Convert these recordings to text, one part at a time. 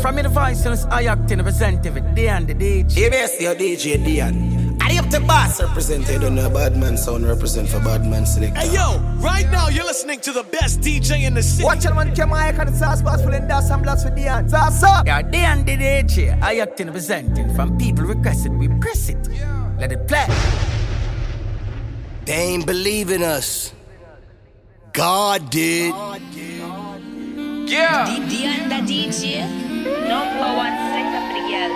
From me the voice, you know, I acting representative day and the DJ. ABS, your DJ Dian. I up to boss represented on a Badman sound, represent for Badman Select. Hey yo, right now you're listening to the best DJ in the city. Watch your man come on, and sauce boss full and some blocks for Dian. Sauce up. Yeah, Dian the DJ. I acting representing from people requested, we press it. Yeah. Let it play. They ain't believe in us. God did. God did. Yeah. Dian the DJ. Number one second for the girl.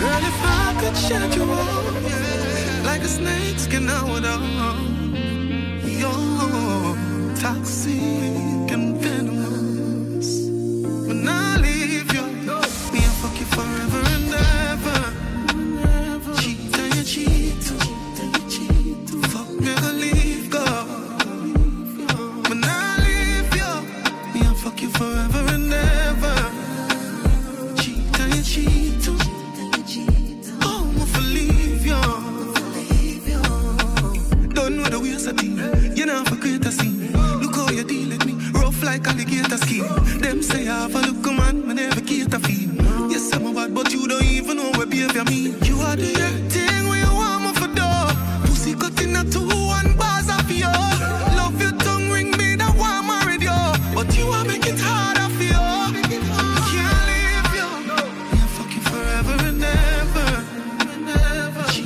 Girl, if I could shut you off, yeah, like a snake skin out of your toxic and venomous. When I leave you, me I'll fuck you forever and ever. Cheat and you cheat, fuck me or leave, go. When I leave you, me I'll fuck you forever and ever. You know for greater scene. Look how you deal with me, rough like alligator skin. Them say I have a look man, I never cater for you. Yes, I'm a bad, but you don't even know where behavior me. You are the thing when you want me for door. Pussy cutting a 2-1 bars of you. Love your tongue ring me, that one married you. But you are making it harder for you. I can't leave you. I'll fuck you forever and ever. Cheat.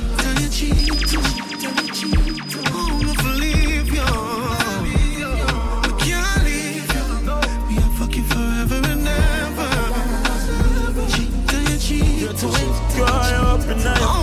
Don't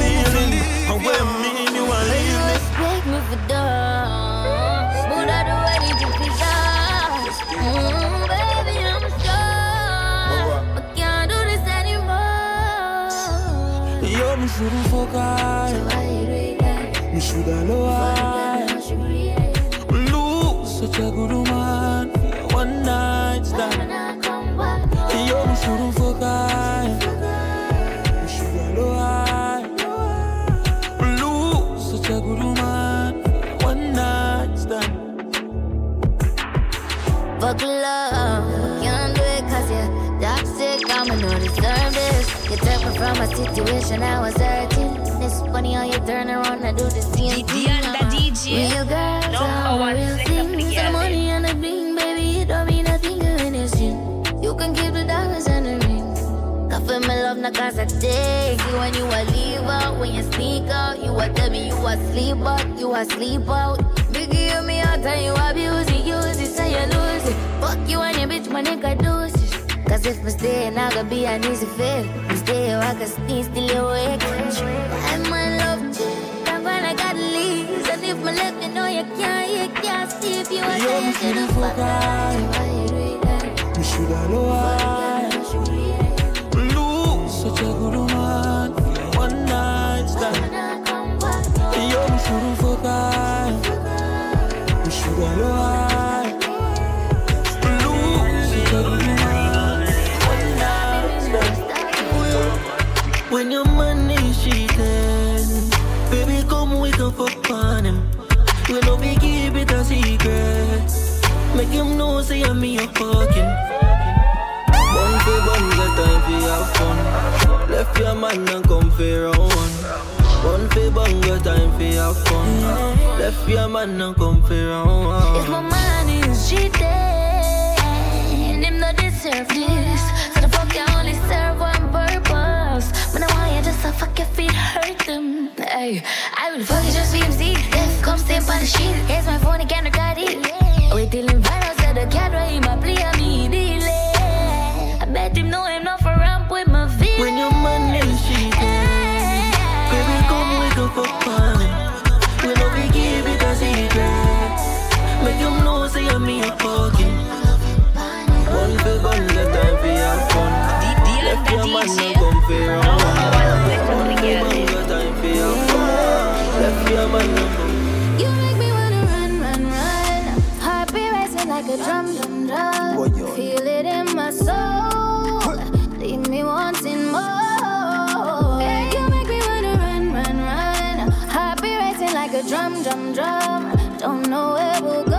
know where we'll go.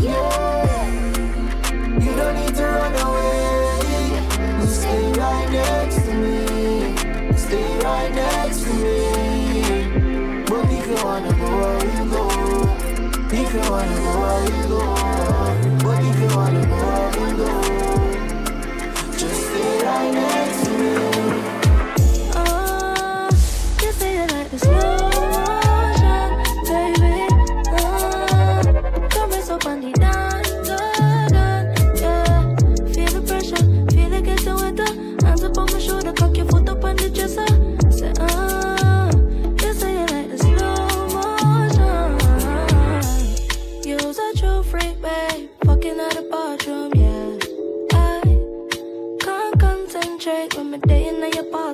Yeah. If you wanna go, I will go. But if you wanna go, I will go. Just stay right next to me. Oh, you say you like this motion, baby. Oh, don't press up on the dance, yeah. Feel the pressure, feel it getting wetter. Hands up on my shoulder, cock your foot up on the dresser.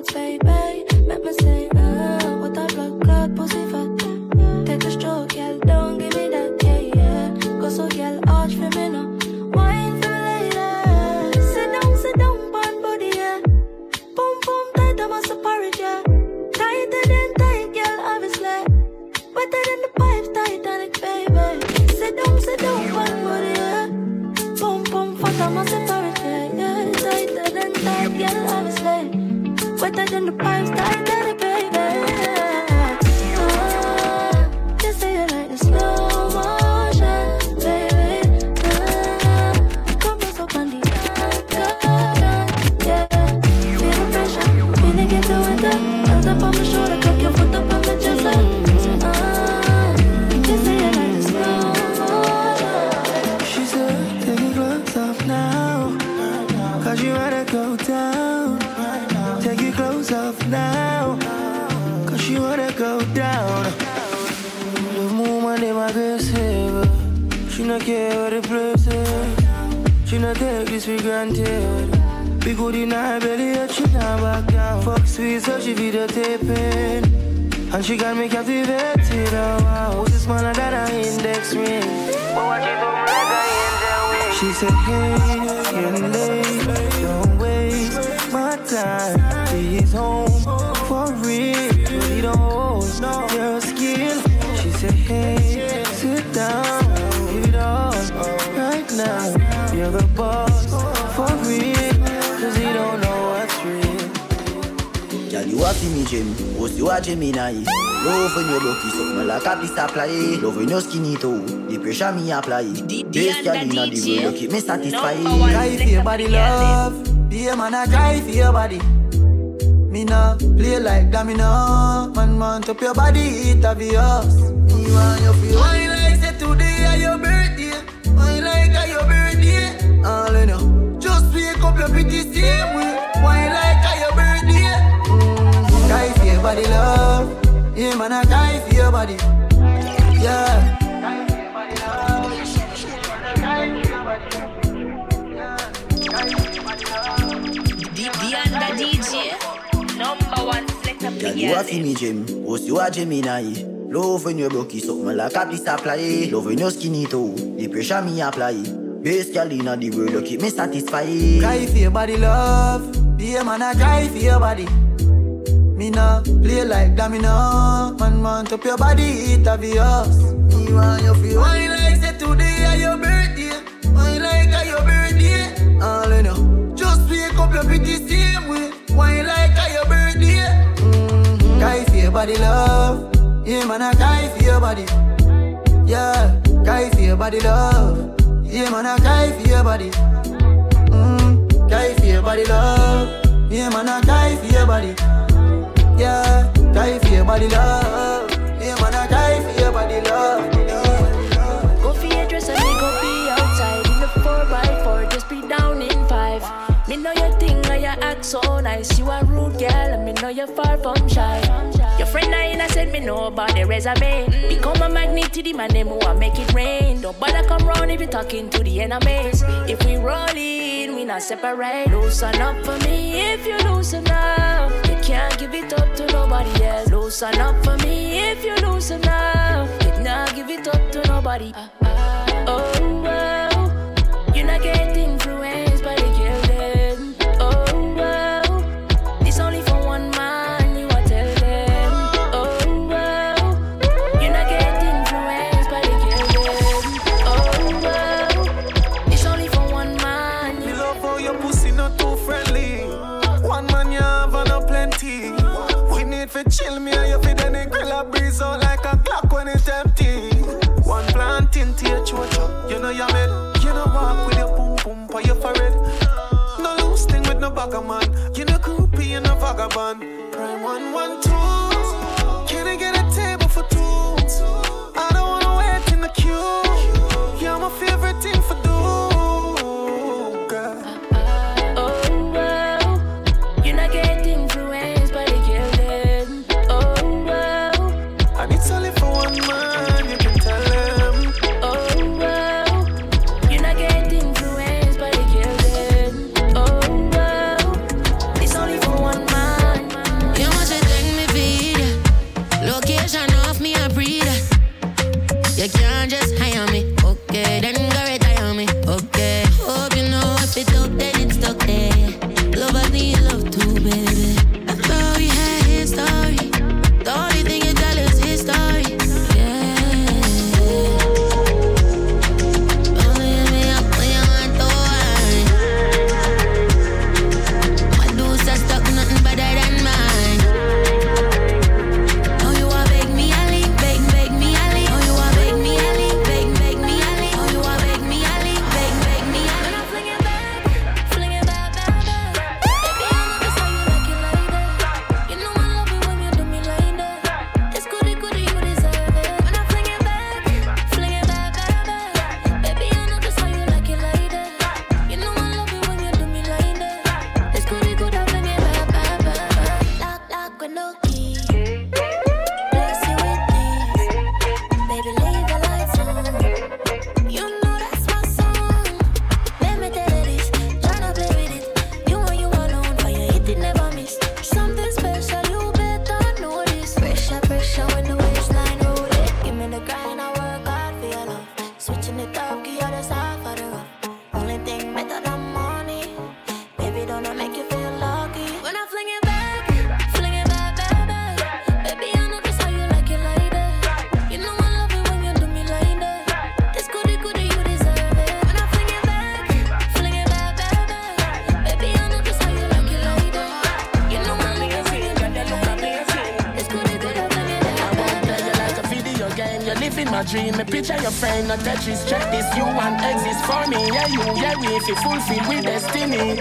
Say, baby, make me say, ah, what a blood clot pussy fat. Take a stroke, girl, don't give me that, yeah, yeah. Go so, girl, arch for me now. Wine for me later. Sit down, bun body, yeah. Boom, boom, tight, I'm a separate, yeah. Tighter than tight, girl, obviously. Better than the pipes, Titanic, baby. Sit down, bun body, yeah. Boom, boom, fat, I'm a separate, yeah, yeah. Tighter than tight, girl, obviously. Wetter than the pipes, Titanic, baby. Oh, you say you like the slow motion, baby. Come press up on the dance, yeah. Feel the pressure, feel it get wetter. Hands up on my shoulder, cock your foot up on the dresser. You say you like the slow motion. She said, take your gloves off now, 'cause you wanna go down. Take your clothes off now, 'cause you wanna go down. Love woman in my best ever. She not care what the place is. She not take this for granted. Be good in her belly, but she not back down. Fuck sweet, so she videotaping, and she got me captivated. Oh wow, who's this smaller than her index ring? But watch it from like an angel wing. She said, hey, getting late, don't waste my time. She's home for real, really don't hold your skin. She said, hey, sit down, give it all right now. You're the boss for real, 'cause you don't know what's real. Girl, you are me, Jim, was you are Gemini. Love when you're lucky, something like a piece apply. Love when you're skinny too, the pressure me apply. This girl in the world, you keep me satisfied. Cry for your body, love. Dear man, I cry for your body. Me nah play like that, me nah. Man mount up your body, it a obvious. Me want you feel. Why like say today are your birthday? Why like are your birthday? All in you. Just wake up your pretty same way. Why like are your birthday? Die for your body, love. Yeah, man, I die for your body. Yeah. Die for your body, love. Die for your body. Yeah. Die for your body, love. Beyond the DJ. Number one, select up the you are for me, Jim, was you are Gemini. Love when you're blocky, something like a piece apply. Love when you're skinny too, the pressure me apply. Best girl in the world, you keep me satisfied. Cry for your body, love. Be a man, I cry for your body. Me nah play like that, me nah. Man mount up your body, it obvious. Me want you feel. Why like say today are your birthday? Why like are your birthday? All in you. Just wake up your pretty same way. Why like are your birthday? Guy for your body, love. Yeah, man, I guy for your body. Yeah, guy for your body, love. Yeah, man, I guy for your body. Guy for your body, love. Yeah, man, I guy for your body. Yeah, guy for your body, love. Yeah, man, I guy for your body, love. Yeah. Go for your dress and me go be outside in the 4x4, just be down in 5. Me know your thing, how you act so nice. You a rude girl, and me know you're far from shy. Your friend I ain't said me know about the resume. Become a magnet to the man, them who a make it rain. Don't bother come round if you talking to the enemies. If we roll in, we not separate. Loosen up for me if you loosen up. You can't give it up to nobody else. Loosen up for me if you loosen up. You not give it up to nobody. Oh, wow. You're not getting influenced by the girl. Chill me and you feed any grill a breeze out like a clock when it's empty. One plant on your head. You no walk with your pum pum for your forehead. No loose thing with no bagger man. You no groupie, you no vagabond. Prime 112. Can I get a table for two? I don't wanna wait in the queue. You're my favorite thing for do. No Tetris, check this, you and exist for me. Yeah, you, yeah, we, if you fulfill with destiny.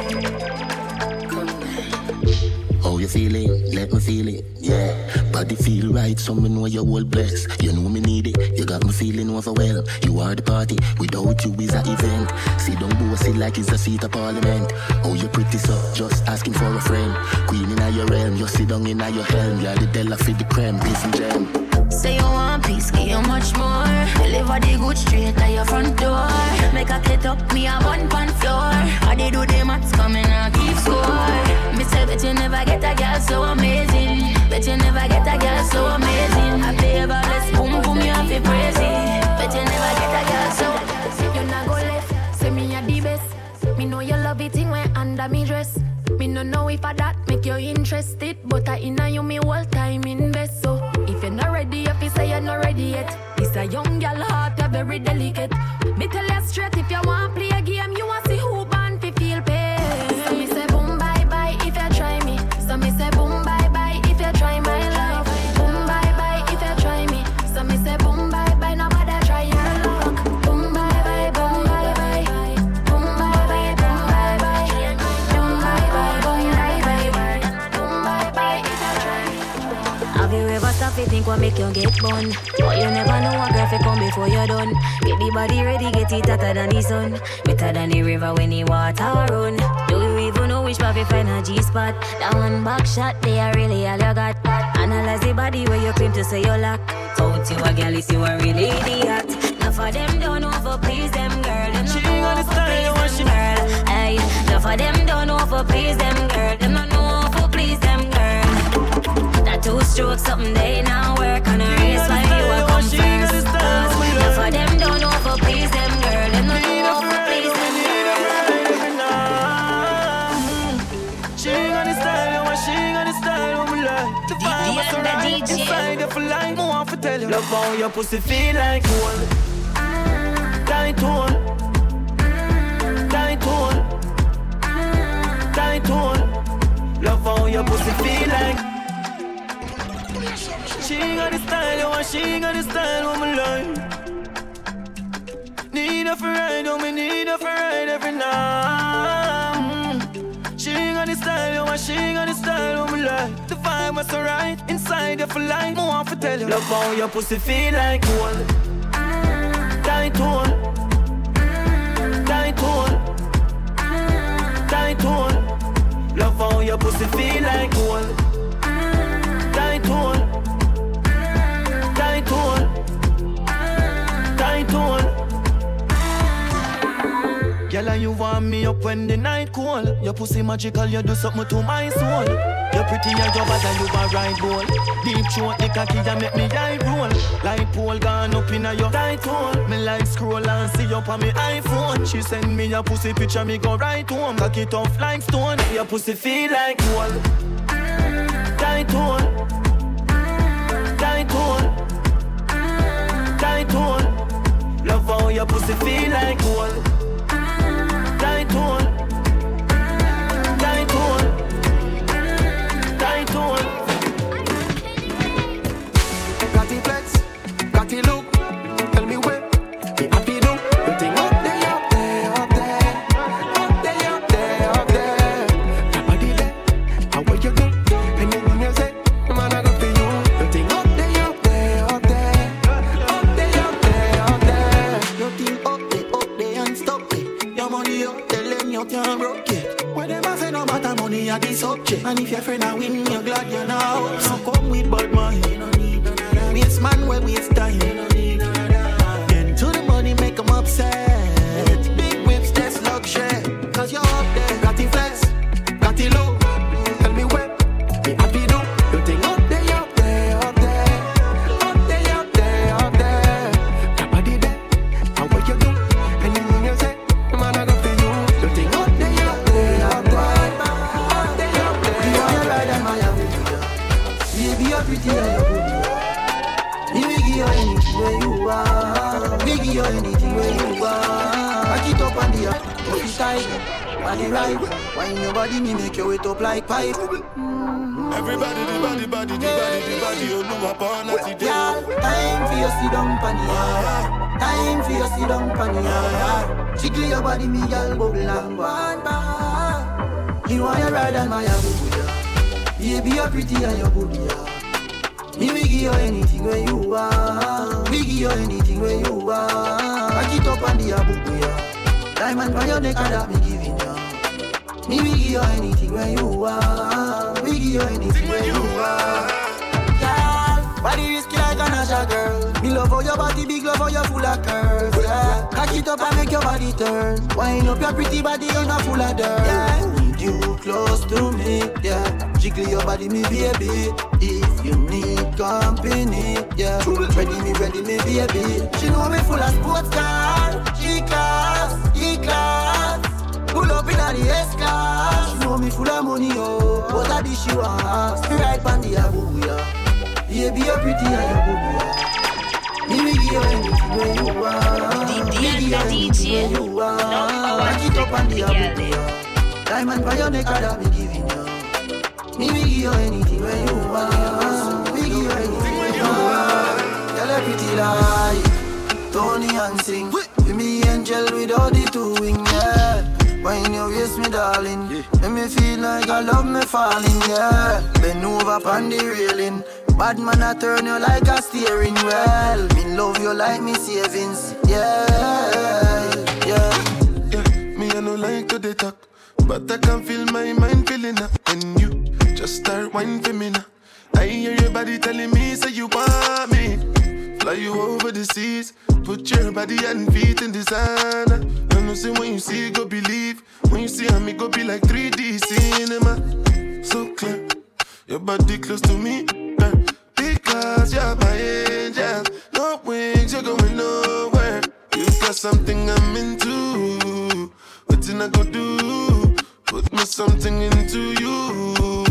How you feeling? Let me feel it, yeah. Body feel right, so me know you're all blessed. You know me need it, you got me feeling overwhelmed. You are the party, without you is an event. See, don't do a sit like it's a seat of parliament. Oh, you're pretty, so just asking for a friend. Queen in your realm, you sit down in your helm. You're the Della fit the creme, peace and gem. Say you want peace, give you much more. Deliver the good straight at your front door. Make a get up, me a one-pan floor. How they do the maths, come in and keep score. Me say, bet you never get a girl so amazing. Bet you never get a girl so amazing. I pay about this, boom, boom, you have to praise it. Bet you never get a girl so. You not go left, say me a the best. Me know you love it in when under me dress. Me no know if I that make you interested. But I inna you me all time invest, so. If you're not ready, if you say you're not ready yet, it's a young girl heart, you're very delicate. Me tell you straight, if you want to play a game, you want to see who born to feel pain. So me say boom, bye, bye, if you try me. So me say boom, bye, bye, if you try my love. Boom, bye, bye, if you try me. So me say boom, bye, bye, no matter try your luck. Boom, bye, bye, boom, bye, bye. Boom, bye, bye, boom, bye, bye. Boom, bye, bye, boom, bye, bye. Boom, bye, bye, if you try me. Have you ever you think what make you get born? But you never know what graphic come before you're done. Get the body ready, get it hotter than the sun, better than the river when the water run. Do you even know which path you find a G-spot? That one back shot, they are really all you got. Analyze the body where you claim to say you lack. Out you a girl, you a real idiot. Enough of them don't overplace them, girl. Them she don't overplace them, girl. Ay, enough of them don't overplace them, girl. Them don't overplace them, girl. That two strokes something they now work on a race while you are come first. Enough of them don't overplace them, girl. Them don't overplace them, girl. She got the style, and she got the style of my life. The vibe was so right inside of a line. I want to tell you, love how your pussy feel like one. Tight one. Tight one. Tight one. Love how your pussy feel like. She got the style, oh, she got the style of my life. Need a ride, oh me need a ride every night. She got the style, oh she got the style, oh me like. The vibe was alright, inside of a light, more want to tell you. Love how your pussy feel like gold. Tight hole, tight hole, tight hole. Love how your pussy feel like gold. Tight hole, tight hole, tight hole. Girl, you warm me up when the night cold. Your pussy magical, you do something to my soul. You're pretty and you're bad and you a right ball. Deep throat, the cocky, you make me eye roll. Like pole gone up in your tight hole. Me like scroll and see up on me iPhone. She send me a pussy picture, me go right home. Cocky tough like stone. Your pussy feel like gold. Tight hole, tight hole, tight hole. Love how your pussy feel like gold. Tight hole, tight hole, tight hole. Got it flex, got it look. Tell me where, me happy do. You think up there, up there, up there, up there, up there, up there. Your body there, how will you go? And you when you say, man I go for you. You think up there, up there, up there, up there, up there, up there. You think up there and stop it. Your money up, tell them you can't broke it. Whatever say no matter money at this subject. And if your friend I win, you're glad you're not up. So come with bad money. You don't need none of that. Waste man where waste time. You don't need none of that. Then to the money make them upset. Big whips, that's luxury. Cause you're up there. Got it flex, got it low. Tell me where, be happy do. You think up there, up there, up there. Up there, up there, up there. Your body there, how will you do? Pretty and you give you anything where you are. Give you anything where you are. Back it up on the up, put it tight, on the right. Why your body me make you wait up like pipe. Everybody, the body, body, the body, the body. You know upon us today. Time for you sit down on the up. Time for you sit down on the up. Jiggle your body, me girl, bubble and bang. You want your ride on my up. Baby, you're pretty and you're good. Me we give you anything where you are. We give you anything where you are. Back it up on the abuya. Diamond by your neck and that me giving you. Me we give you anything where you are. We give you anything where you are. Girl, body risky like an Asha girl. Me love for your body, big love for your full of curves. Yeah, back it up and make your body turn. Wind up your pretty body, you're not full of dirt. Yeah. You close to me, yeah. Jiggle your body, me baby. If you need company, yeah. Ready me baby. She know me full of sports car. She class, E-class. Pull up in the S-class. She know me full of money, oh. What are the she wants? She ride pan the abuya. Baby, you're pretty and you're good, yeah. Me give you anything where you want. Me give you anything where you want. Back it up on the abuya. Diamond by your neck, I'll be giving you. Me give you anything where you want. Me give you anything where you want. Tell her pretty like Tony and sing. With me angel with all the two wings, yeah. Wine your waist, me darling. Make me feel like I love me falling, yeah. Bend over upon the railing. Bad man, I turn you like a steering wheel. Me love you like me savings, yeah, yeah. Me I no like to they talk. But I can feel my mind filling up when you just start whining for me now. I hear your body telling me, say you want me. Fly you over the seas, put your body and feet in the sand. And you see when you see, go believe. When you see me, go be like 3D cinema. So clear, your body close to me, girl. Because you're my angel, no wings, you're going nowhere. You got something I'm into, what did I go do? Put me something into you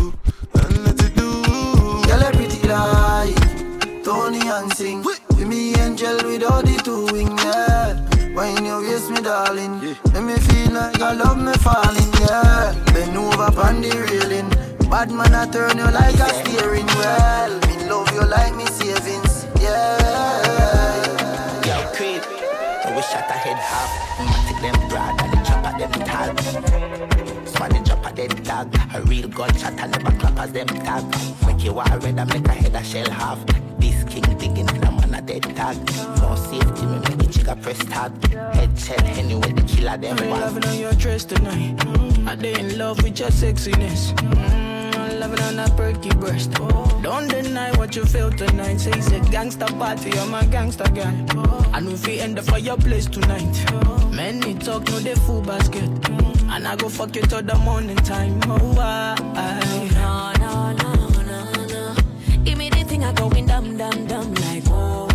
and let it do. Girl, a pretty like Tony and sing. With me angel with all the two wings, yeah. Wine your waist, me darling, yeah. Make me feel like I love me falling, yeah. Bend over upon the railing. Bad man, I turn you like a steering wheel. Me love you like me savings, yeah. Yo, Queen, So we shot a head half. Matic them broad and the chopper them tag. Spanish chopper them tag. A real gunshot and never clap as them tag. Make you war red and make a head a shell half. This king digging in a man a dead tag. More safety me make the chigga press tag. Head shell anyway the killer them was. I'm loving on your dress tonight. I they in love with your sexiness. Loving on that perky breast. Don't deny what you feel tonight. Say it's a gangsta party, I'm a gangsta guy. And if we end up at your place tonight, many talk, no they full basket. And I go fuck you till the morning time. Oh, no. Give me the thing I go in dumb like oh.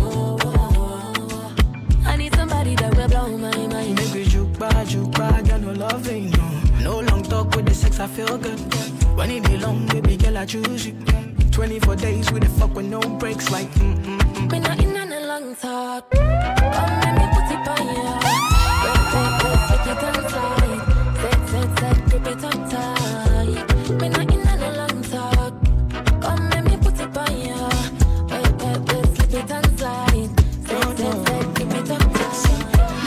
I need somebody that will blow my mind. Make me juke bag, got no loving. No long talk with the sex, I feel good. When it be long, baby girl, I choose you. 24 days with the fuck with no breaks, like We're not in on a long talk. Come and me put it on you. Take it on tight. Set, grip it on tight. We're not in on a long talk. Come and me put it on you. Slip it on tight. Set, grip it on tight.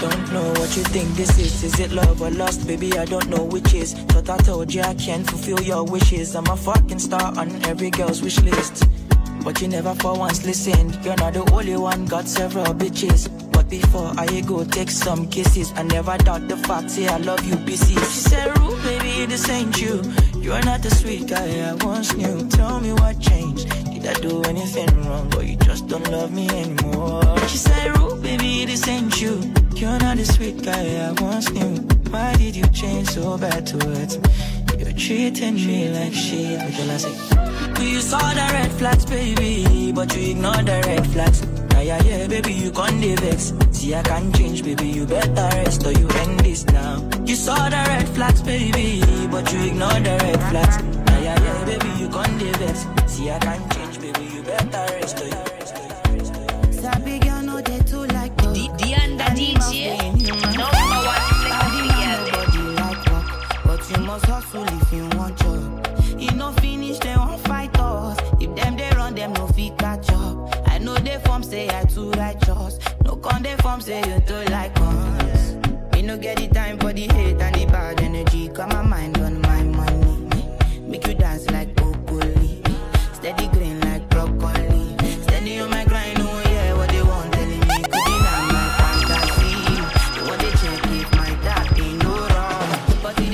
Don't know what you think this is. Is it love or lust, baby? I don't know which is. I told you I can't fulfill your wishes. I'm a fucking star on every girl's wish list. But you never for once listened. You're not the only one, got several bitches. But before I go take some kisses, I never doubt the fact, say I love you, BC. She said, Roo, baby, this ain't you. You're not the sweet guy I once knew. Tell me what changed. Did I do anything wrong? Or you just don't love me anymore? She said, Roo, baby, this ain't you. You're not the sweet guy I once knew. Why did you change so bad towards me? You're treating me like shit. Girl, I say, you saw the red flags, baby, but you ignored the red flags. Yeah, baby, you can't vex. See, I can't change, baby, you better rest or you end this now. You saw the red flags, baby, but you ignored the red flags. Yeah, baby, you can't vex. See, I can't change, baby, you better rest or you rest. Sabi girl, no they too like those. The under DJ, no. You must hustle if you want job. You no finish, they won't fight us. If them they run, them no fit catch up. I know they form say I too righteous. No con they form say you too like us. Me no get the time for the hate and the bad energy. Got my mind on my money. Make you dance like broccoli. Steady green like broccoli. Steady on my grind, oh yeah, what they want telling me. Could be not my fantasy. They want to check if my dad ain't no wrong. But they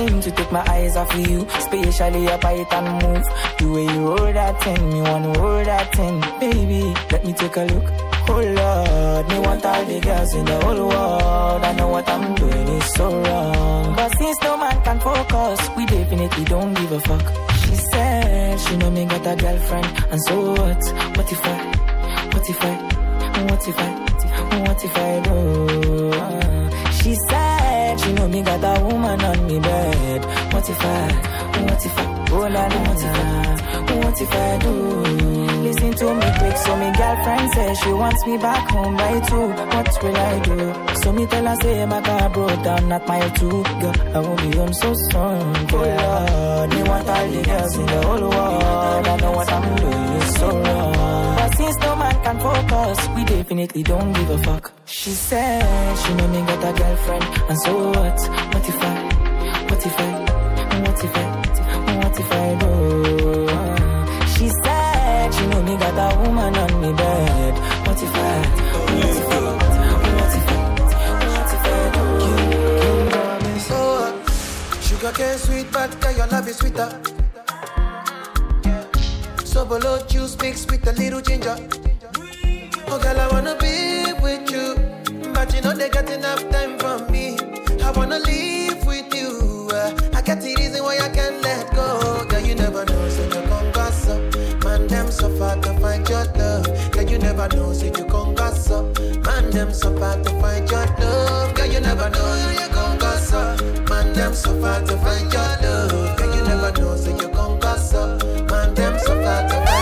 to take my eyes off of you, especially up it and move. The way you hold that thing, me want to hold that thing. Baby, let me take a look. Oh Lord, me want all the girls in the whole world. I know what I'm doing is so wrong, but since no man can focus, we definitely don't give a fuck. She said she know me got a girlfriend, and so what? What if I do? She said she know me got a woman on me bed. What if I? Oh la la, what if I do? Listen to me quick. So me girlfriend says she wants me back home by 2. What will I do? So me tell her say my car broke down at mile 2. Girl, I won't be home so soon. Oh Lord, me want all the girls in the whole world. I know what I'm doing is so wrong, but since no man can focus, we definitely don't give a fuck. She said she know me got a girlfriend, and so what? What if I do? She said she know me got a woman on me bed. What if I do? You got me so hot. Sugar cane sweet, vodka, your love is sweeter. So below juice mixed with a little ginger. Oh girl, I wanna be with you, but you know they got enough time from me. I wanna live with you. I got the reason why I can't let go. Girl, you never know, so you can't pass up. Man, them so far to find your love. Girl, you never know, so you can't pass up. Man, them so far to find your love. Girl, you never know, so you can't pass up. Man, them so far to find your love. Girl, you never know, so you can't pass up. Man, them so far to find your love.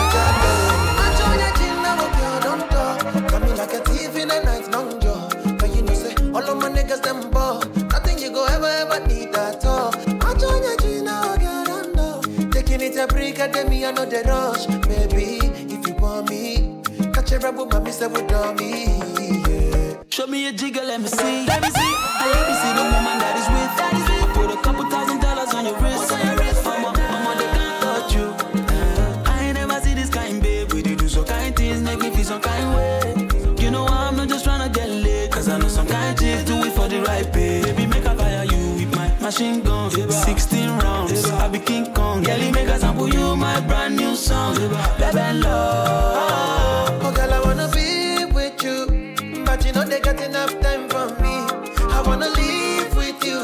get me another rush, baby. If you want me, catch a rubber, my miss with dummy. Yeah. Show me a jiggle, let me see. Let me see. I let me see the woman that is with. That is with. Put a couple $1,000 on your wrist. On your wrist. Mama, they can't touch you. I ain't never see this kind, babe. We do some kind things, make me feel some kind way. You know I'm not just trying to get laid, cause I know some kind chicks do it for the right pay. Baby, make a fire you with my machine gun. 16 rounds, I be King Kong. Girl, make a sample you my brand new song. Baby, love. Oh, girl, I wanna be with you, but you know they got enough time for me. I wanna live with you.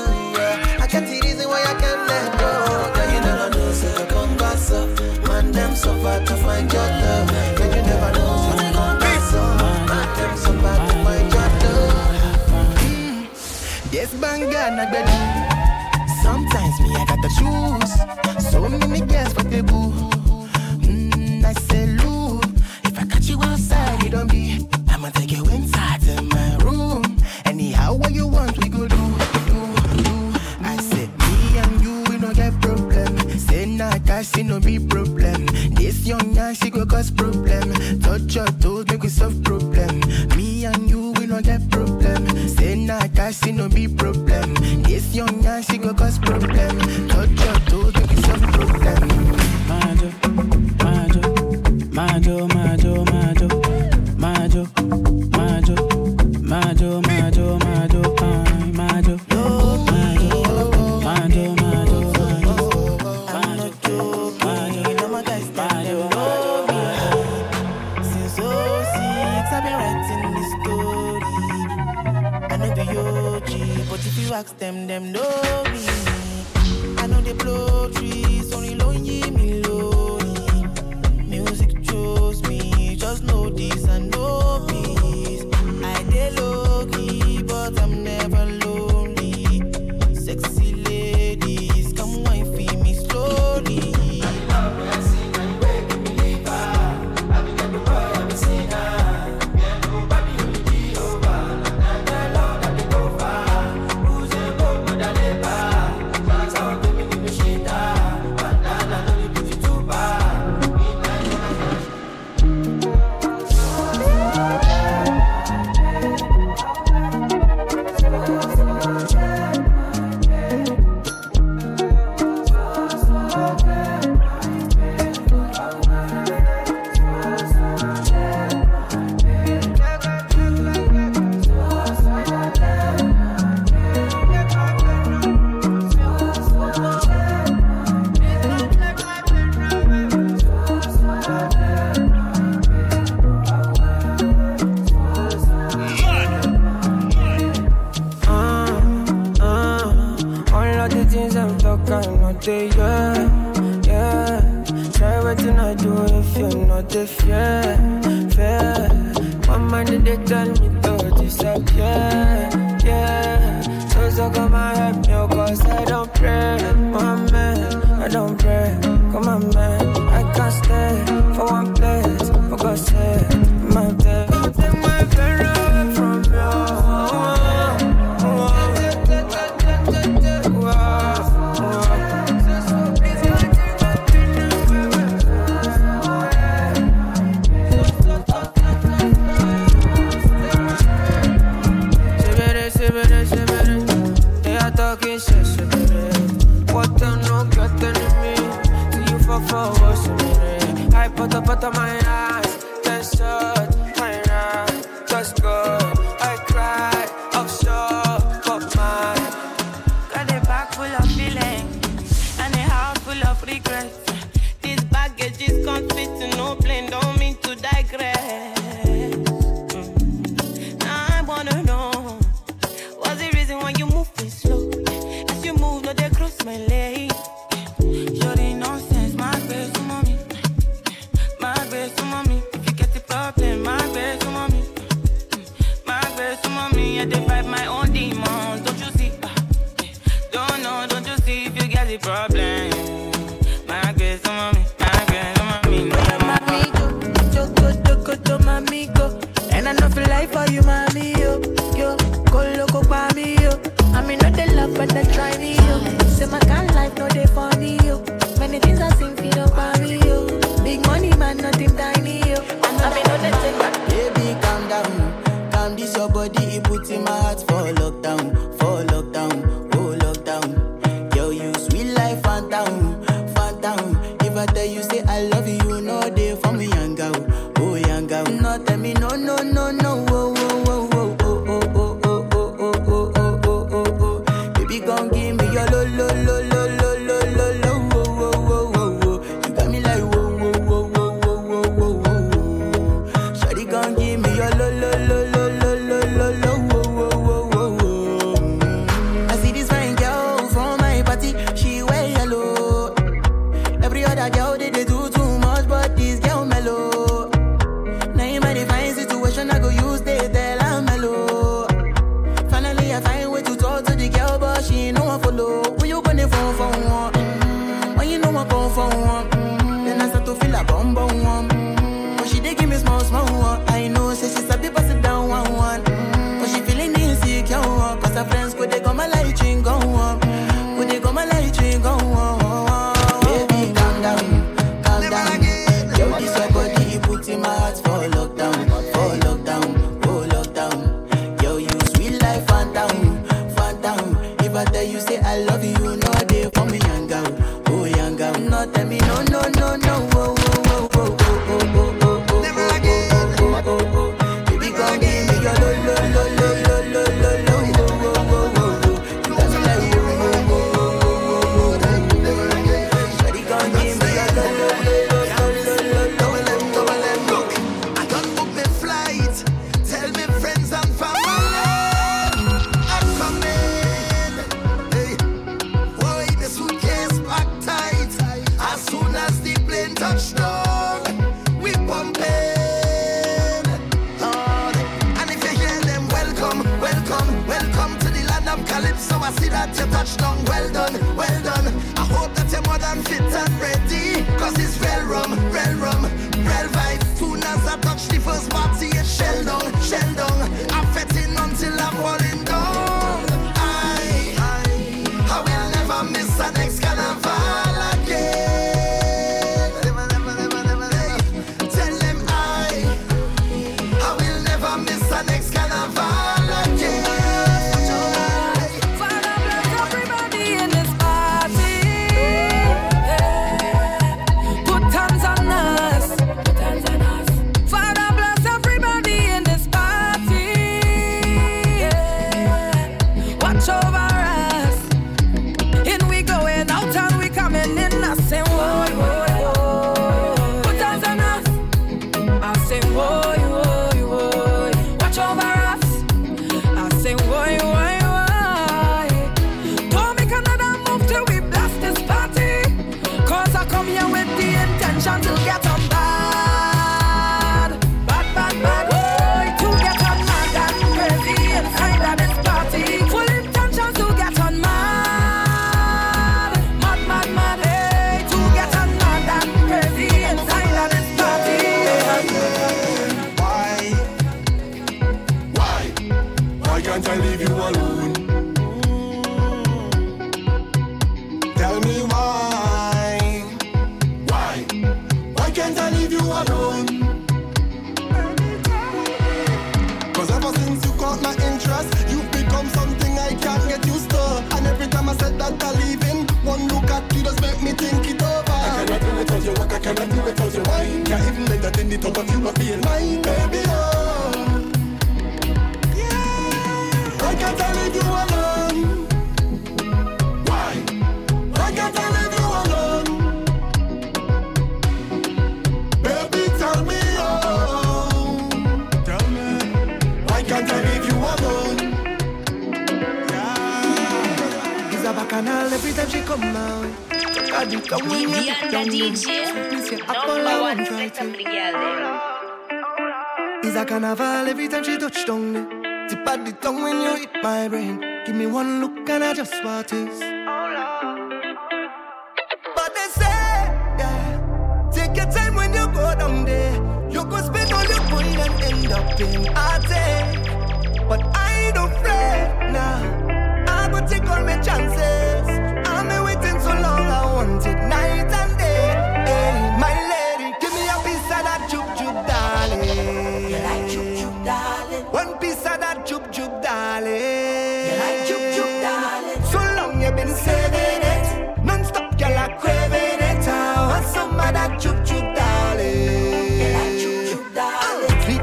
I can't see reason why I can't let go. Girl, you never know, so come back so. Man, them so far to find your love. Girl, you never know, so come back so. Man, them so far to find your love. Yes, bangana, baby. Sometimes me I gotta choose. So many girls for the boo. I say Lou, if I catch you outside, you don't be. I'ma take you inside to my room. Anyhow what you want we go do. I say me and you we don't get problem. Say nah, guys, see no be problem. This young guy she go cause problem. Touch your toes make we solve problem. Me and you we don't get problem. Say nah, guys, see no be problem. This young guy she go cause problem. Touch your toes, make it solve problem. Majo, majo, majo, majo, majo, majo, majo, majo, majo, majo, majo, majo. Ask them know me. I know they blow trees, only lonely me lonely. Music chose me, just know this and know peace. I dey low key, but I'm never lonely. Sexy ladies, come wine feed me slowly. But I try me, yo. Say my kind life, no, they for me, yo. Many things I sing, feel about me, yo. Sweet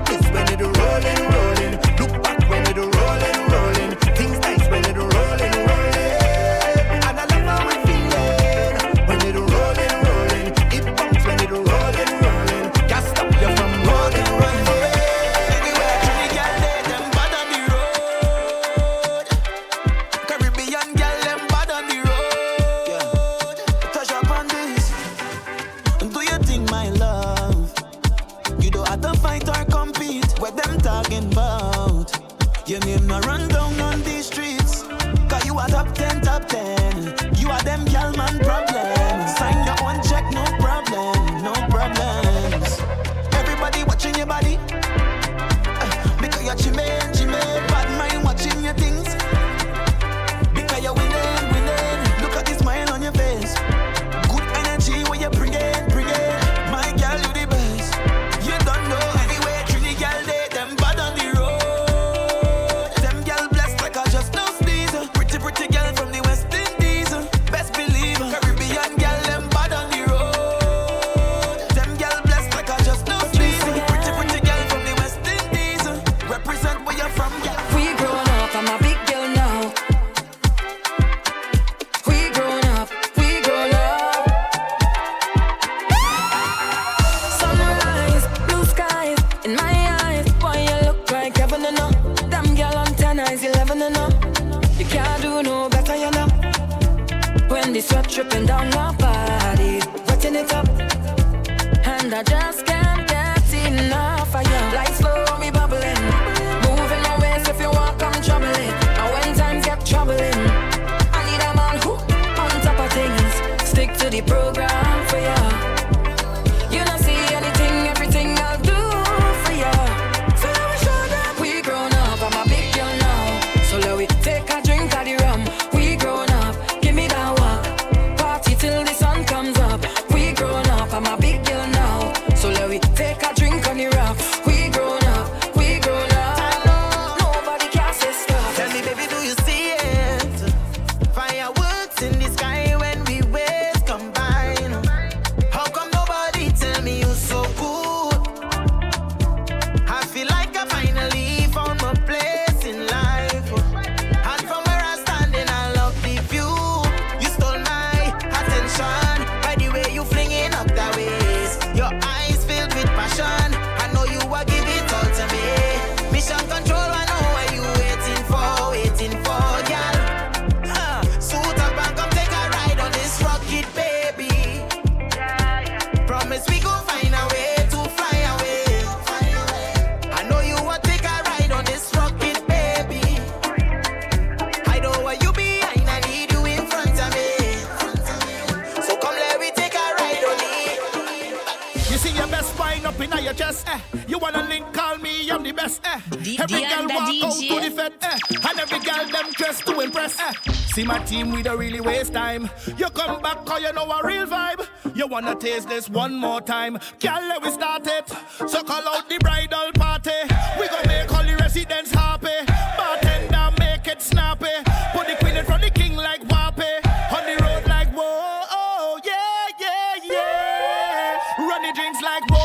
is when it rolls. talking about. Your name no run down on these streets, cause you are top 10. You are them girl man problem. Sign your own check, no problems. Everybody watching your body, because you're chimay. Bad mind watching your things, because you're winning. Look at this smile on your face. Good energy when you bring it. My girl, you the best. You don't know anyway. Trinity girl, they them bad on the road. Them girl blessed like I just no sneeze. Pretty girl from the West Indies. Best believer. Caribbean girl, them bad on the road. Them girl blessed like I just no sneeze. Pretty girl from the West Indies. Represent where you're from, girl. We grown up, I'm a big girl now. Sweat dripping down my body, wetting it up, and I just can't get enough of you. Life's slow, me bubbling, moving my waist. If you walk, I'm troubling, and when times get troubling, I need a man who on top of things. Stick to the program for you. You don't see anything, everything I'll do for you. So now we show that we grown up. I'm a big girl now, so let we take a drink of the rum. We grown up, give me that one. Till the sun comes up, we grown up. I'm a big girl now, so let we take a drink on the rocks. We grown up. Nobody can say stop. Tell me, baby, do you see it? Fireworks in the sky when we waves combine. How come nobody tell me you're so cool? I feel like I finally found my place in life, and from where I'm standing, I love the view. You stole my attention by the way you flinging up that waist. Your eyes filled with passion, I know you are giving all to me. Mission control, I know what you waiting for, girl. Suit up and come take a ride on this rocket, baby. Promise we go find a way to fly away. I know you want take a ride on this rocket, baby. I know where you behind, I need you in front of me. So come let me take a ride on it. You see your best spine up in your chest, eh? You wanna link, call me, I'm the best, eh? Every girl walk out to the fed, eh? And every girl them dressed to impress, eh? See my team, we don't really waste time. You come back cause you know a real vibe. You wanna taste this one more time. Girl, let we start it. So call out the bridal party. We gonna make all the residents happy. Bartender, make it snappy. Put the queen in front of the king like Wappy. On the road like whoa, oh, yeah. Run the drinks like whoa.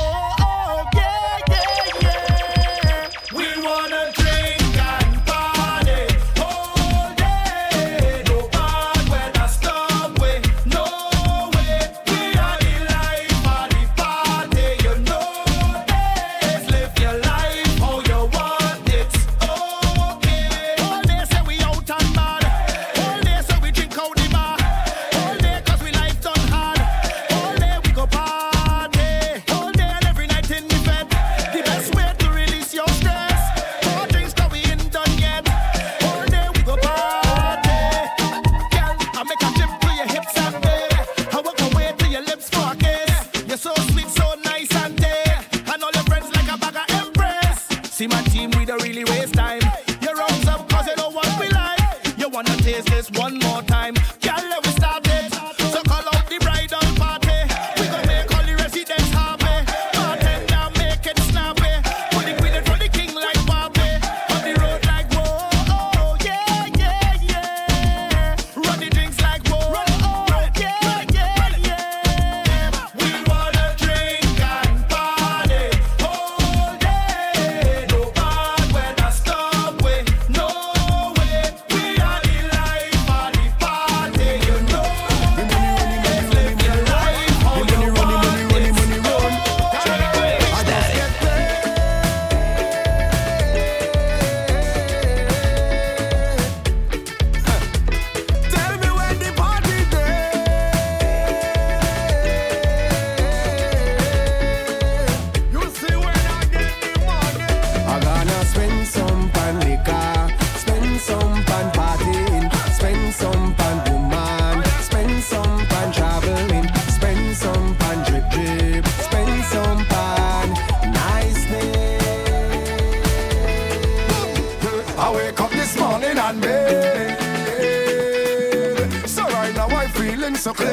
I wake up this morning and bed. So right now I'm feeling so clean.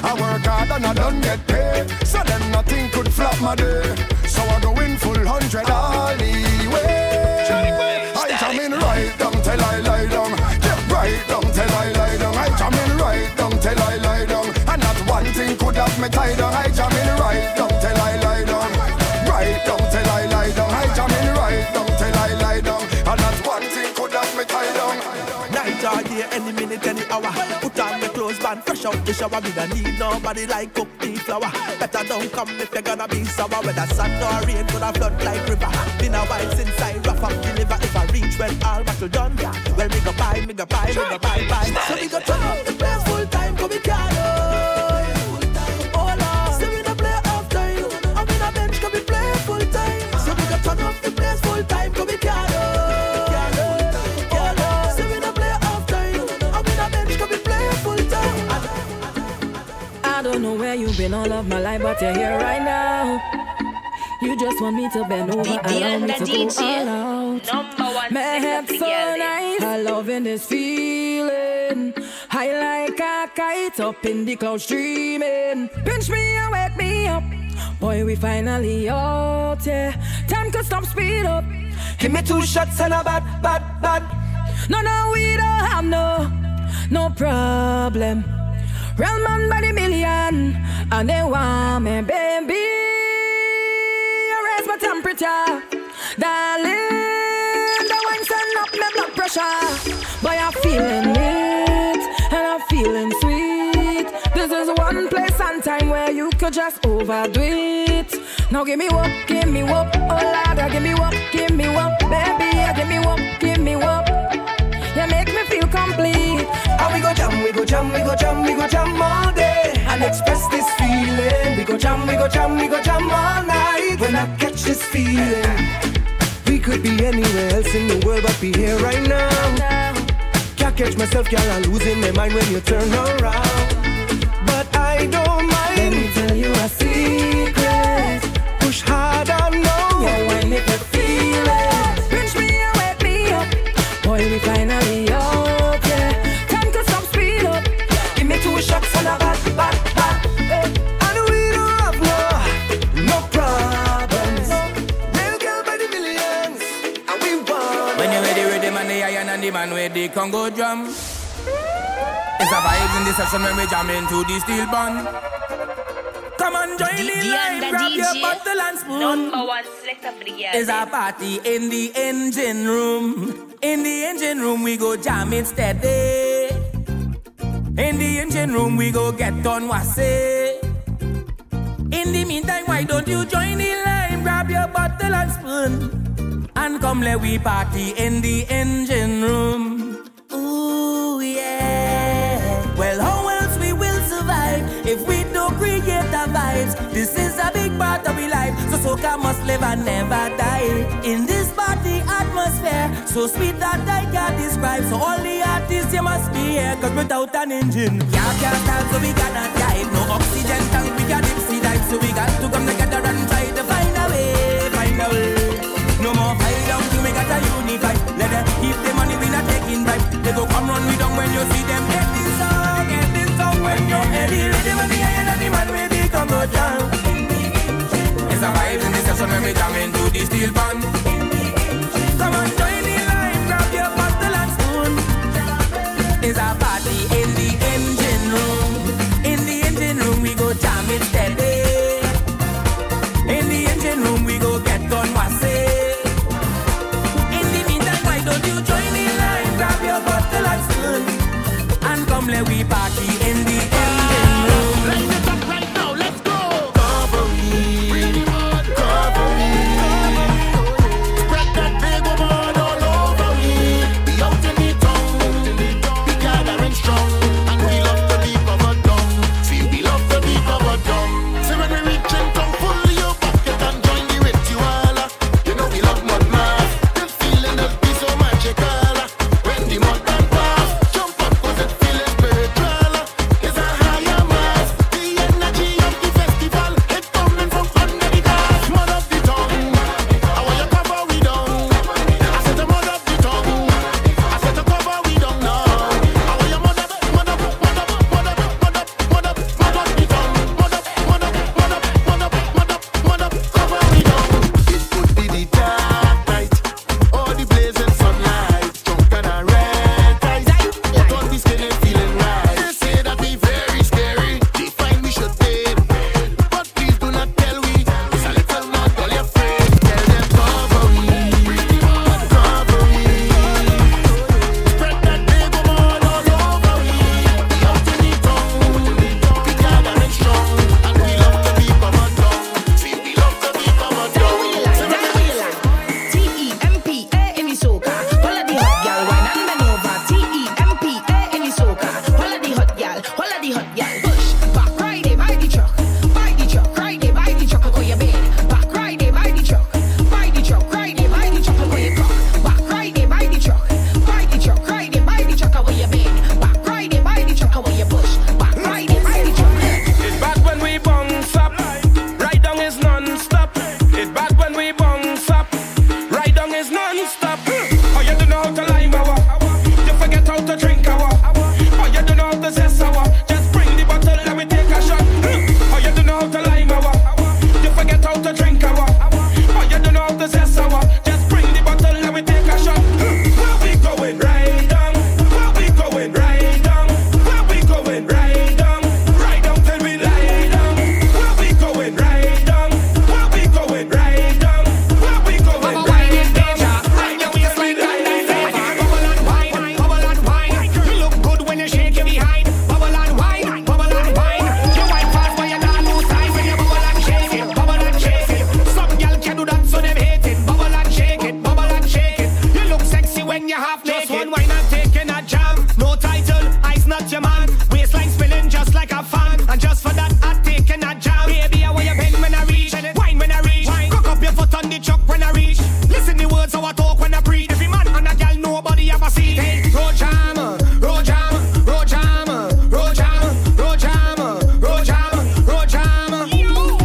I work hard and I don't get paid, so then nothing could flop my day. So I go in full 100 all the way. I come in right down till I lie down. Get right down till I lie down. I come in right down till I lie down. And not one thing could have me tied down. I come in right down till I lie down. Right down till I lie down. I come in right down till I lie down. And not one thing could have me tied down. Night or day, any minute, any hour. Put on my clothes, man, fresh out the shower. We don't need nobody like cook the flour. Better don't come if you're gonna be sour. Whether sand or rain, gonna flood like river. Been a while since I rough up the liver. If I reach when all battle done, yeah. Well, me go buy. So we go turn up the place full time, come we can. I don't know where you've been all of my life, but you're here right now. You just want me to bend over, allow me to go all out. My head so nice, I'm loving this feeling. High like a kite up in the clouds streaming. Pinch me and wake me up, boy, we finally out here. Time to stop, speed up. Give me two shots and a bad. No, we don't have no problem. Real man by the million, and they want me, baby. Raise my temperature, darling. The one send up my blood pressure. Boy, I'm feeling it, and I'm feeling sweet. This is one place and time where you could just overdo it. Now give me up, oh Lord, give me up, baby, yeah, give me up, you make me feel complete. And we go jam all day and express this feeling. We go jam all night. When I catch this feeling, we could be anywhere else in the world, but be here right now. Can't catch myself, girl, I'm losing my mind when you turn around. But I don't mind. Let me tell you a secret. Push hard, I know. Yeah, when you can feel it. Pinch me and wake me up. Boy, we finally out. Shots and a bad. And we don't have no problems. Real girl by the millions, and we want. When you ready, man, the iron and the man with the Congo drum. It's a vibe in the session when we jam into the steel band. Come on, join in live, grab your bottle and spoon. Number one selector for the year. It's a party in the engine room. In the engine room we go jam instead. In the engine room we go get on wase. In the meantime, why don't you join the line? Grab your bottle and spoon and come let we party in the engine room. Ooh yeah. Well, how else we will survive if we don't create our vibes? This is a big part of our life, so soca must live and never die. In this party atmosphere, so sweet that I can't describe. So all the artists, you must be here, cause without an engine yeah, can't start, so we cannot dive. No oxygen tank, we can't dipsy dive. So we got to come together and try to find a way. No more fight down, we gotta unify. Let them keep the money, we not taking bribe. They go come run with them when you see them. Get this song when you're ready. Ready when the iron and the man will be come go down. It's a vibe in the session when we jam into the steel band. Come on, join the line, grab your bottle and spoon. It's a party in the engine room. In the engine room we go jam instead. In the engine room we go get on wase. In the meantime, why don't you join the line, grab your bottle and spoon, and come let we party in the engine room. Light it up right now, let's go. Cover me, cover me. when I reach. Listen the words how I talk when I breathe. Every man and a girl, nobody have a seat. Hey, road jam, road jam, road jam, road jam, road jam, road jam, road jam. Oh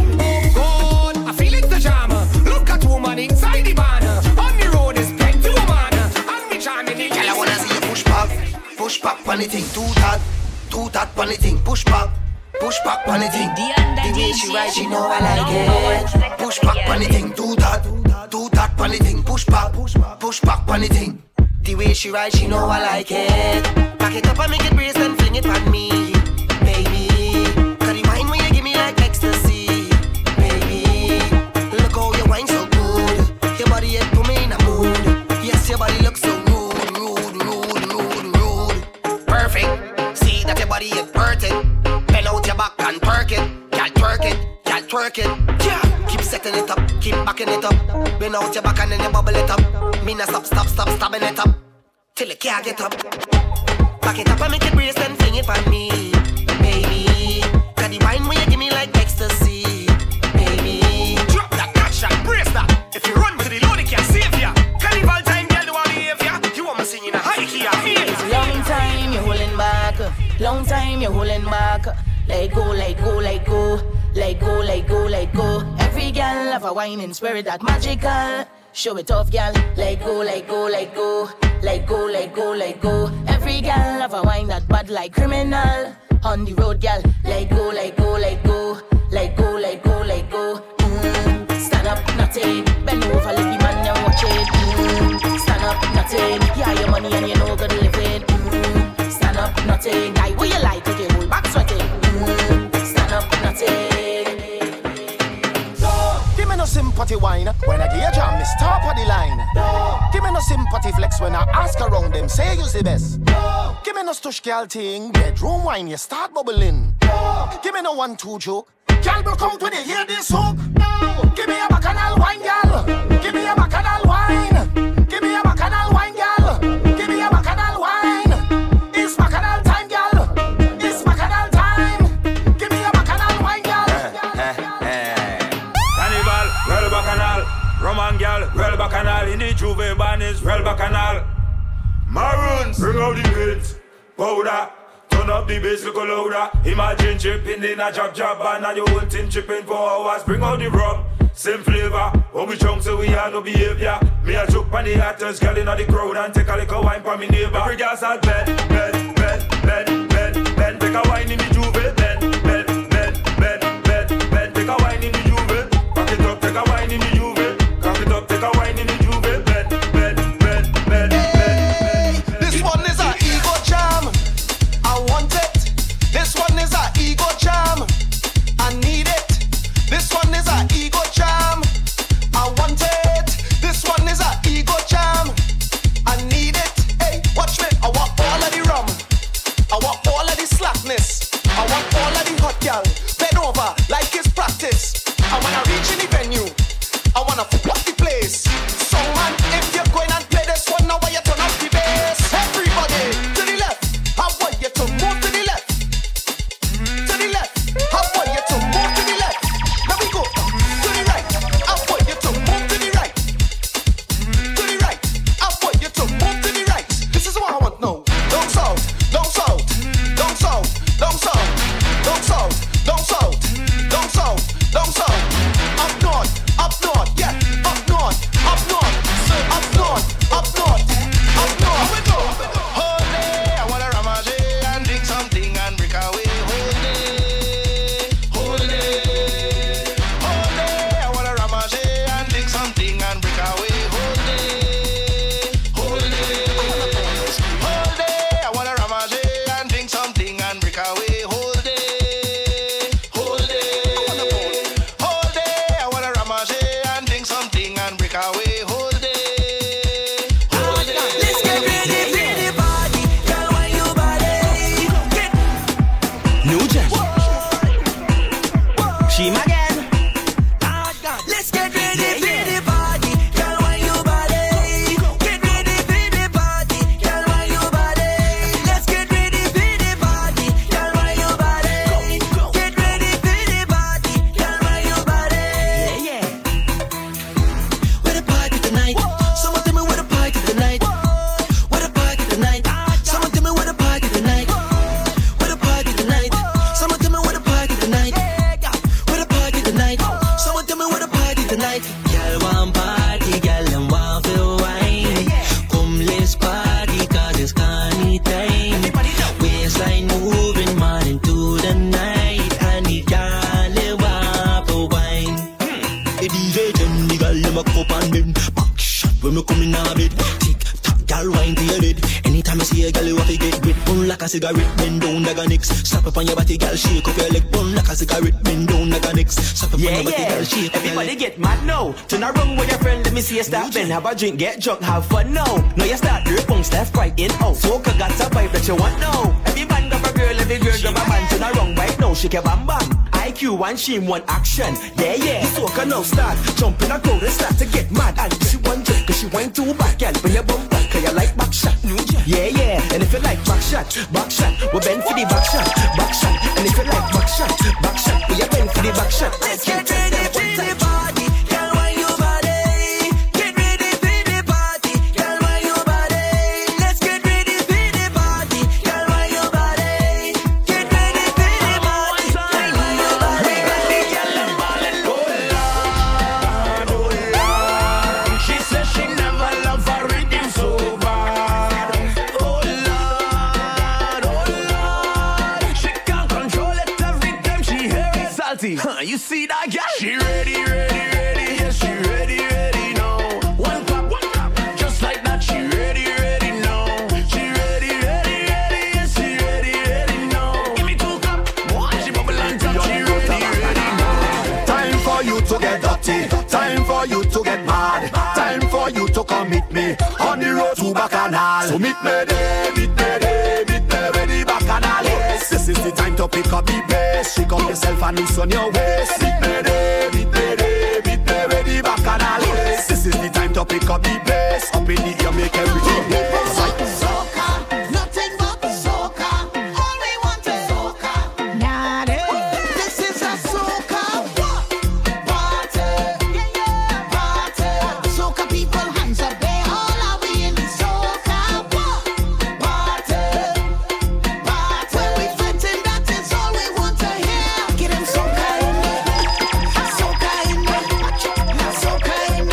God, I feel it the jam. Look at woman inside the van. On the road is plenty woman. And me jamming the girl, I wanna see you push back, funny thing. Do that, funny thing. Push back, funny thing. The way she ride, she know I like it. Push back, funny thing. Do that, funny thing. Push back, funny thing. The way she ride, she know I like it. Pack it up and make it brace and fling it on me, baby. 'Cause the wine when you give me like ecstasy, baby. Look how your wine so good. Your body it put me in a mood. Yes, your body looks so rude, rude, rude, rude, rude. Perfect. See that your body is hurting. Back and perk it, y'all twerk it, y'all twerk it. Yeah, keep setting it up, keep backing it up. Bend out your back and then you bubble it up. Me nah stop stabbing it up till you can't get up. Back it up and make it brace and fling it on me, baby. 'Cause the wine when you give me like ecstasy, baby. Drop that, catch that, brace that. If you run to the Lord, it can't save ya. Carnival time, girl, you want to behave ya. You want me singing a high key, I feel. It's a long time you're holding back, long time you're holding back. Let go, let go, let go, let go, let go, let go. Every gal have a whining spirit that magical. Show it off, gal. Let go, let go, let go, let go, let go, let go. Every gal have a wine that bad like criminal. On the road, gal. Let go, let go, let go, let go, let go, let go. Stand up, nothing. Bend over, let the man and watch it. Stand up, nothing. You have your money and you know good living. Stand up, nothing. Like what you like, you hold back sweating. Stand up, nothing. No. Give me no sympathy wine when I get a jam, me stop on the line. No. Give me no sympathy flex when I ask around them, say you's the best. No. Give me no stush girl thing, bedroom wine, you start bubbling. No. Give me no 1-2 joke, girl broke out when you hear this hook. No. Give me a bacchanal wine, girl. Give me a bacchanal wine. Give me a bacchanal wine, girl. Give me a bacchanal wine. It's bacchanal time, girl. It's bacchanal. Roman gal, real bacchanal. In the Juve band is real bacchanal. Maroons, bring out the beats, powder, turn up the bass, look louder. Imagine chipping in a job band and your whole team chipping for hours. Bring out the rum, same flavor. When we drunk so we have no behavior. Me a choke on the actors, girl in the crowd and take a little wine for me neighbor. Every girl start bed, bed, bed, bed, bed, bed. Take a wine in the Juve, bed, bed, bed, bed, bed, bed, bed. Take a wine in the Juve, pack it up, take a wine in the Juve. Take a wine in the Juve, bed, bed, bed, bed, bed. This one is an ego jam, I want it. This one is an ego jam, I need it. This one is an ego jam, I want it. This one is an ego jam, I need it. Hey, watch me, I want all of the rum, I want all of the slackness, I want all of up on them. Back shot when me come in a bit. Tick tock, girl wine to your head. Anytime I see a girl, you have to get with. Bun like a cigarette, bend down like a nicks. Slap up on your body, girl, shake up your leg. Bun like a cigarette, bend down like a nicks. Slap up on your body, girl, shake up your leg. Everybody get mad now. Turn around with your friend, let me see you stop. Bend, have a drink, get drunk, have fun now. Now you start your punks left, right, in, out. So I got a vibe that you want now. Everybody grab a girl, every girl grab a man. Turn around right now, shake your bam bam. IQ one, she want action. Yeah, yeah. So can now start jumping a crowd and start to get mad. And she want drink, cause she went too bad. Girl, bring your bum back, cause you like back shot. Yeah, yeah. And if you like back shot, we bend for the back shot, and if you like back shot, we bend for the back shot. Let's get ready, body. You see that girl? She ready, ready, ready. Yes, she ready, ready now. One pop, just like that. She ready, ready now. She ready, ready, ready. Yes, she ready, ready now. Give me two cup. She bubble and top. She ready, ready now. Time for you to get dirty. Time for you to get mad. Time for you to commit me on the road to Bacchanal. So meet me there, meet me there, meet me where the Bacchanal is. This is the time to pick up the bass. Shake up yourself and loosen your waist. Pick up the bass, up in the air, make everything bass. Soca, nothing but soca. All we want is soca. Nah, this is a soca party. Yeah, yeah, party. Soca people, hands up there. All are we in the soca party. Party. When we fighting, that is all we want to hear. Get them soca in there. Soca in there. Soca in there.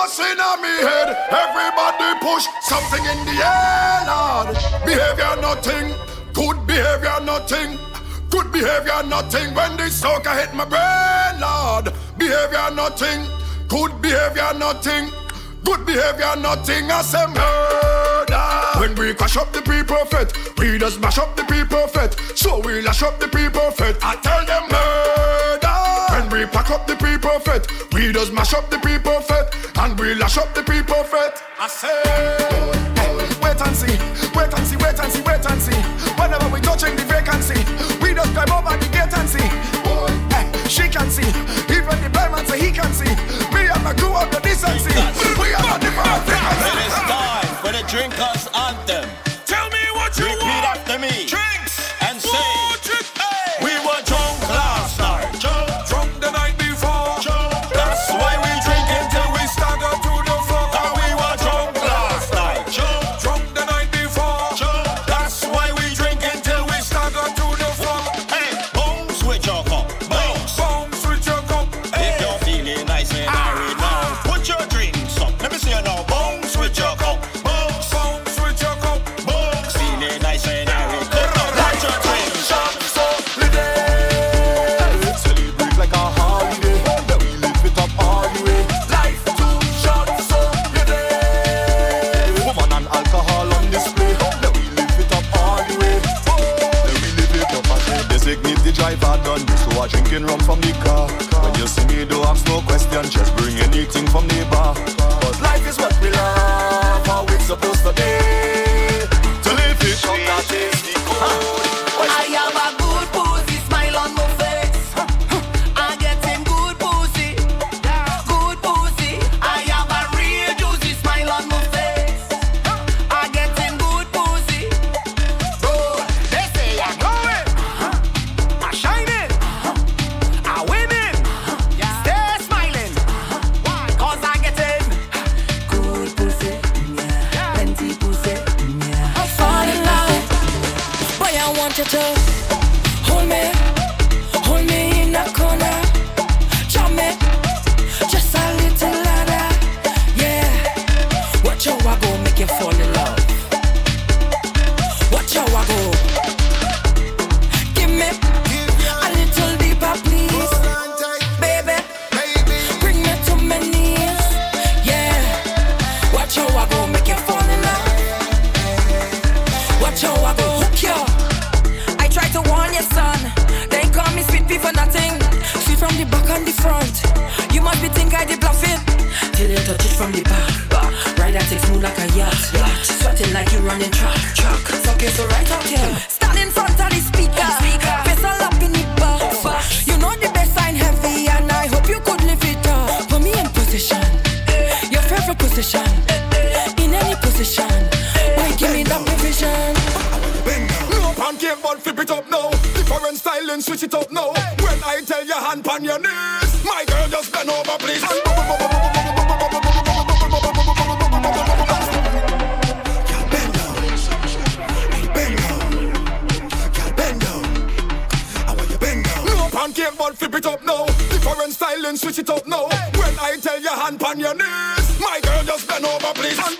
machine on me head. Everybody push something in the air, Lord. Behavior nothing, good behavior nothing. Good behavior nothing. When this soccer hit my brain, Lord. Behavior nothing, good behavior nothing. Good behavior nothing. I say murder. When we crush up the people fit, we just mash up the people fit. So we lash up the people fit. I tell them murder. When we pack up the people fit, we just mash up the people fit. And we lash up the people fit. I say wait and see, wait and see, wait and see, wait and see. Whenever we touching the vacancy, we just climb over the gate and see. She can see, even the blind man say he can see. Me and my crew out the distance. We are different things. It is time for the drinkers anthem. Tell me what you repeat want. Repeat after me. Drinks and say, hey. We were drunk last night. Drunk from the night before. Drunk. That's why we drink until we stagger to the floor. And we were drunk last night. Drunk from the night before. Drunk. That's why we drink until we stagger to the floor. Hey, boom, switch your cup. Drinking rum from the car. When you see me do, ask no question. Just bring anything from the bar. Cause life is what we love. How it's supposed to be. To live it up, that is the code. I have a good pussy, smile on my face. I get him good pussy. Good pussy. I have a real juicy smile on my face. I get him good pussy. Good. They say I'm going. I shine it. Hold me in a corner, jump me, just a little louder, yeah. Watch how I go, make you fall in love. Watch how I go, give me a little deeper, please, baby. Bring me to my knees, yeah. Watch how I go, make you fall in love. Watch how I go, hook you. To warn your son, they call me sweet pea for nothing. Sweet from the back and the front. You must be think I did bluffing. Till you touch it from the back. Ride that thing smooth like a yacht. Sweating like you running track. Suck it so right out here. Stand in front of the speaker. Face all up in the box. You know the baseline heavy, and I hope you could lift it up. Put me in position, your favorite position, in any position. Why give me that provision? No pancake but flip it up now. Different style and switch it up now. When I tell your hand pan your knees, my girl just bend over please. Bend down. I want you bend down. No pancake but flip it up now. Different style and switch it up now. When I tell your hand pan your knees, my girl just bend over please. Stick.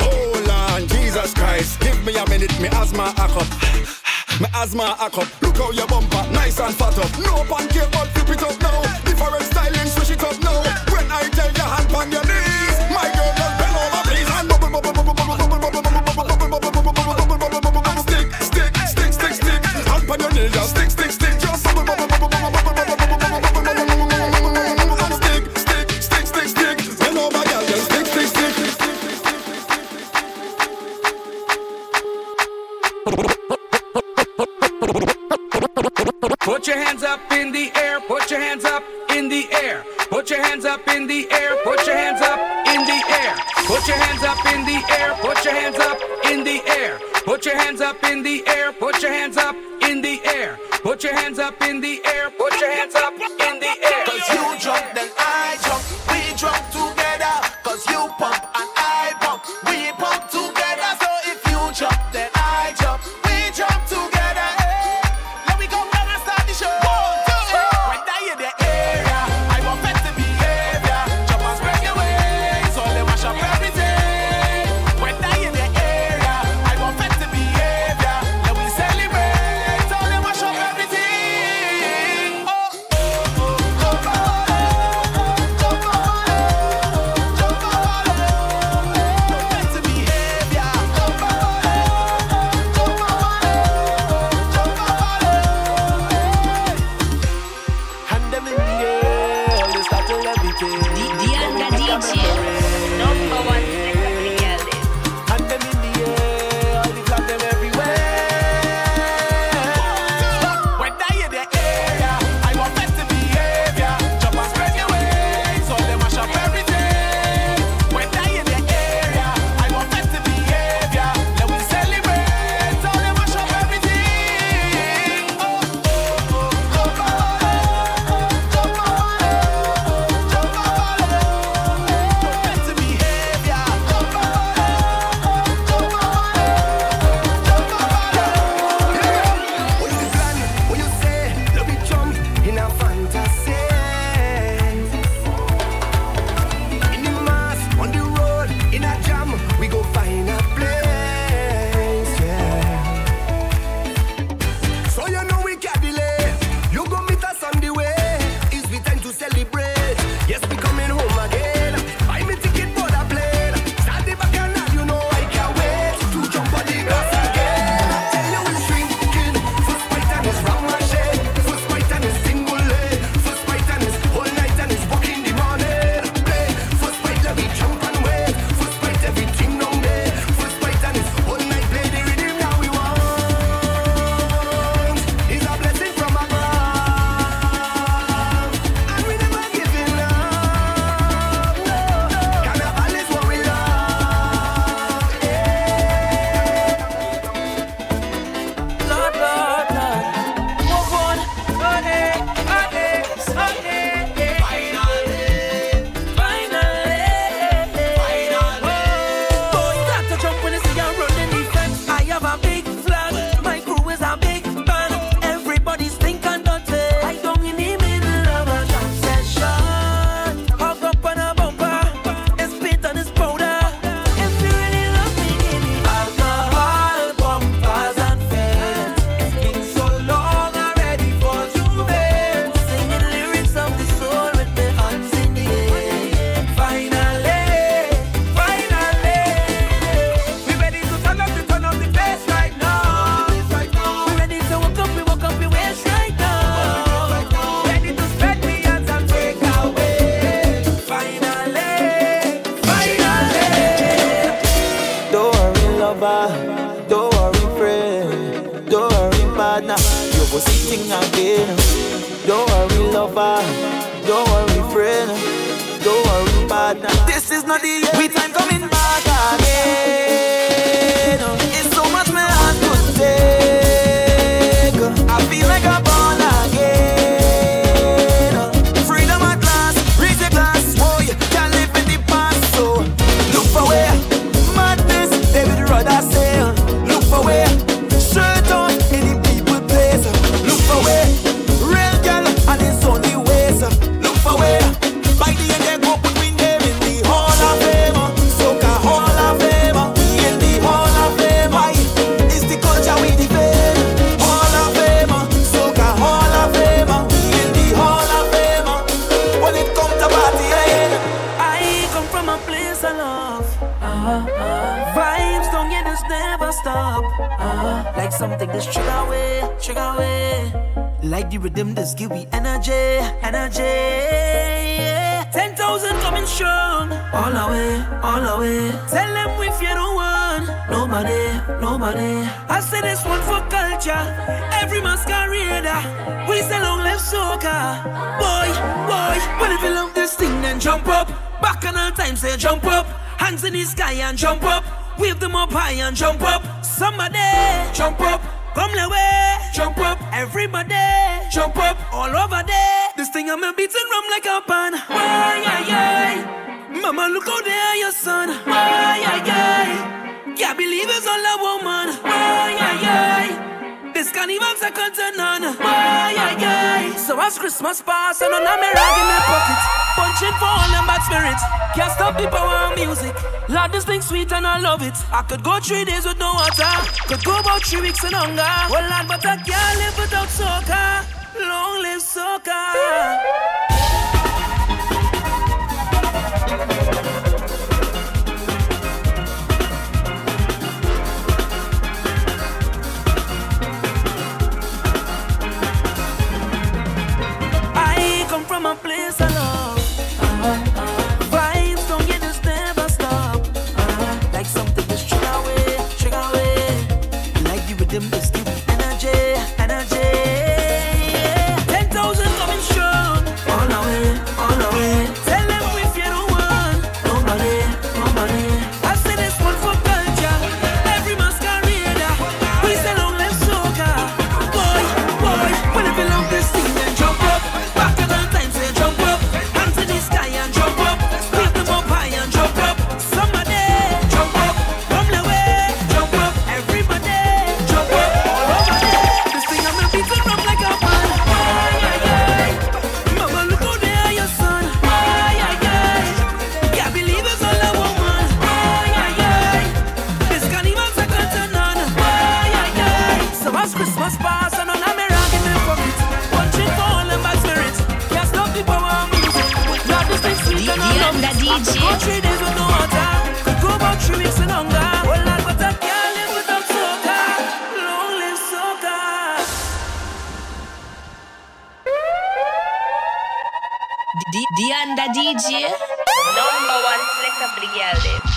Hold on, Jesus Christ. Give me a minute, me asthma act up. Look how your bumper, nice and fat up. No pancake, but flip it up now. Different styling, switch it up now. When I tell your hand on your knees, my girl just bend over please. And stick. Hand on your knees, just stick. Put your hands up in the air, put your hands up in the air, put your hands up in the air, put your hands up in the air, put your hands up in the air, put your hands up in the air, put your hands up in the air, put your hands up in the air, put your hands up in the air, put your hands up in the air. Cause you drunk, then I drunk, we drunk together, cause you pump and I everything. The DJ, number one sex of the girl. Hand them in the air, all the clap them everywhere. When I hear the area, I want festive behavior. Jump and spread your wings, all them mash up everything. When I hear the area, I want festive behavior. Let we celebrate, all them mash up everything. I could go 3 days with no water, could go about 3 weeks in hunger. Well, like, but I can't live without soca. Long live soca. I come from a place I love. love the DJ. Country days with no water. Could go about 3 weeks and longer. Well, I but I can't live without soca. Long live soca. D and the DJ. Number one select of the girl.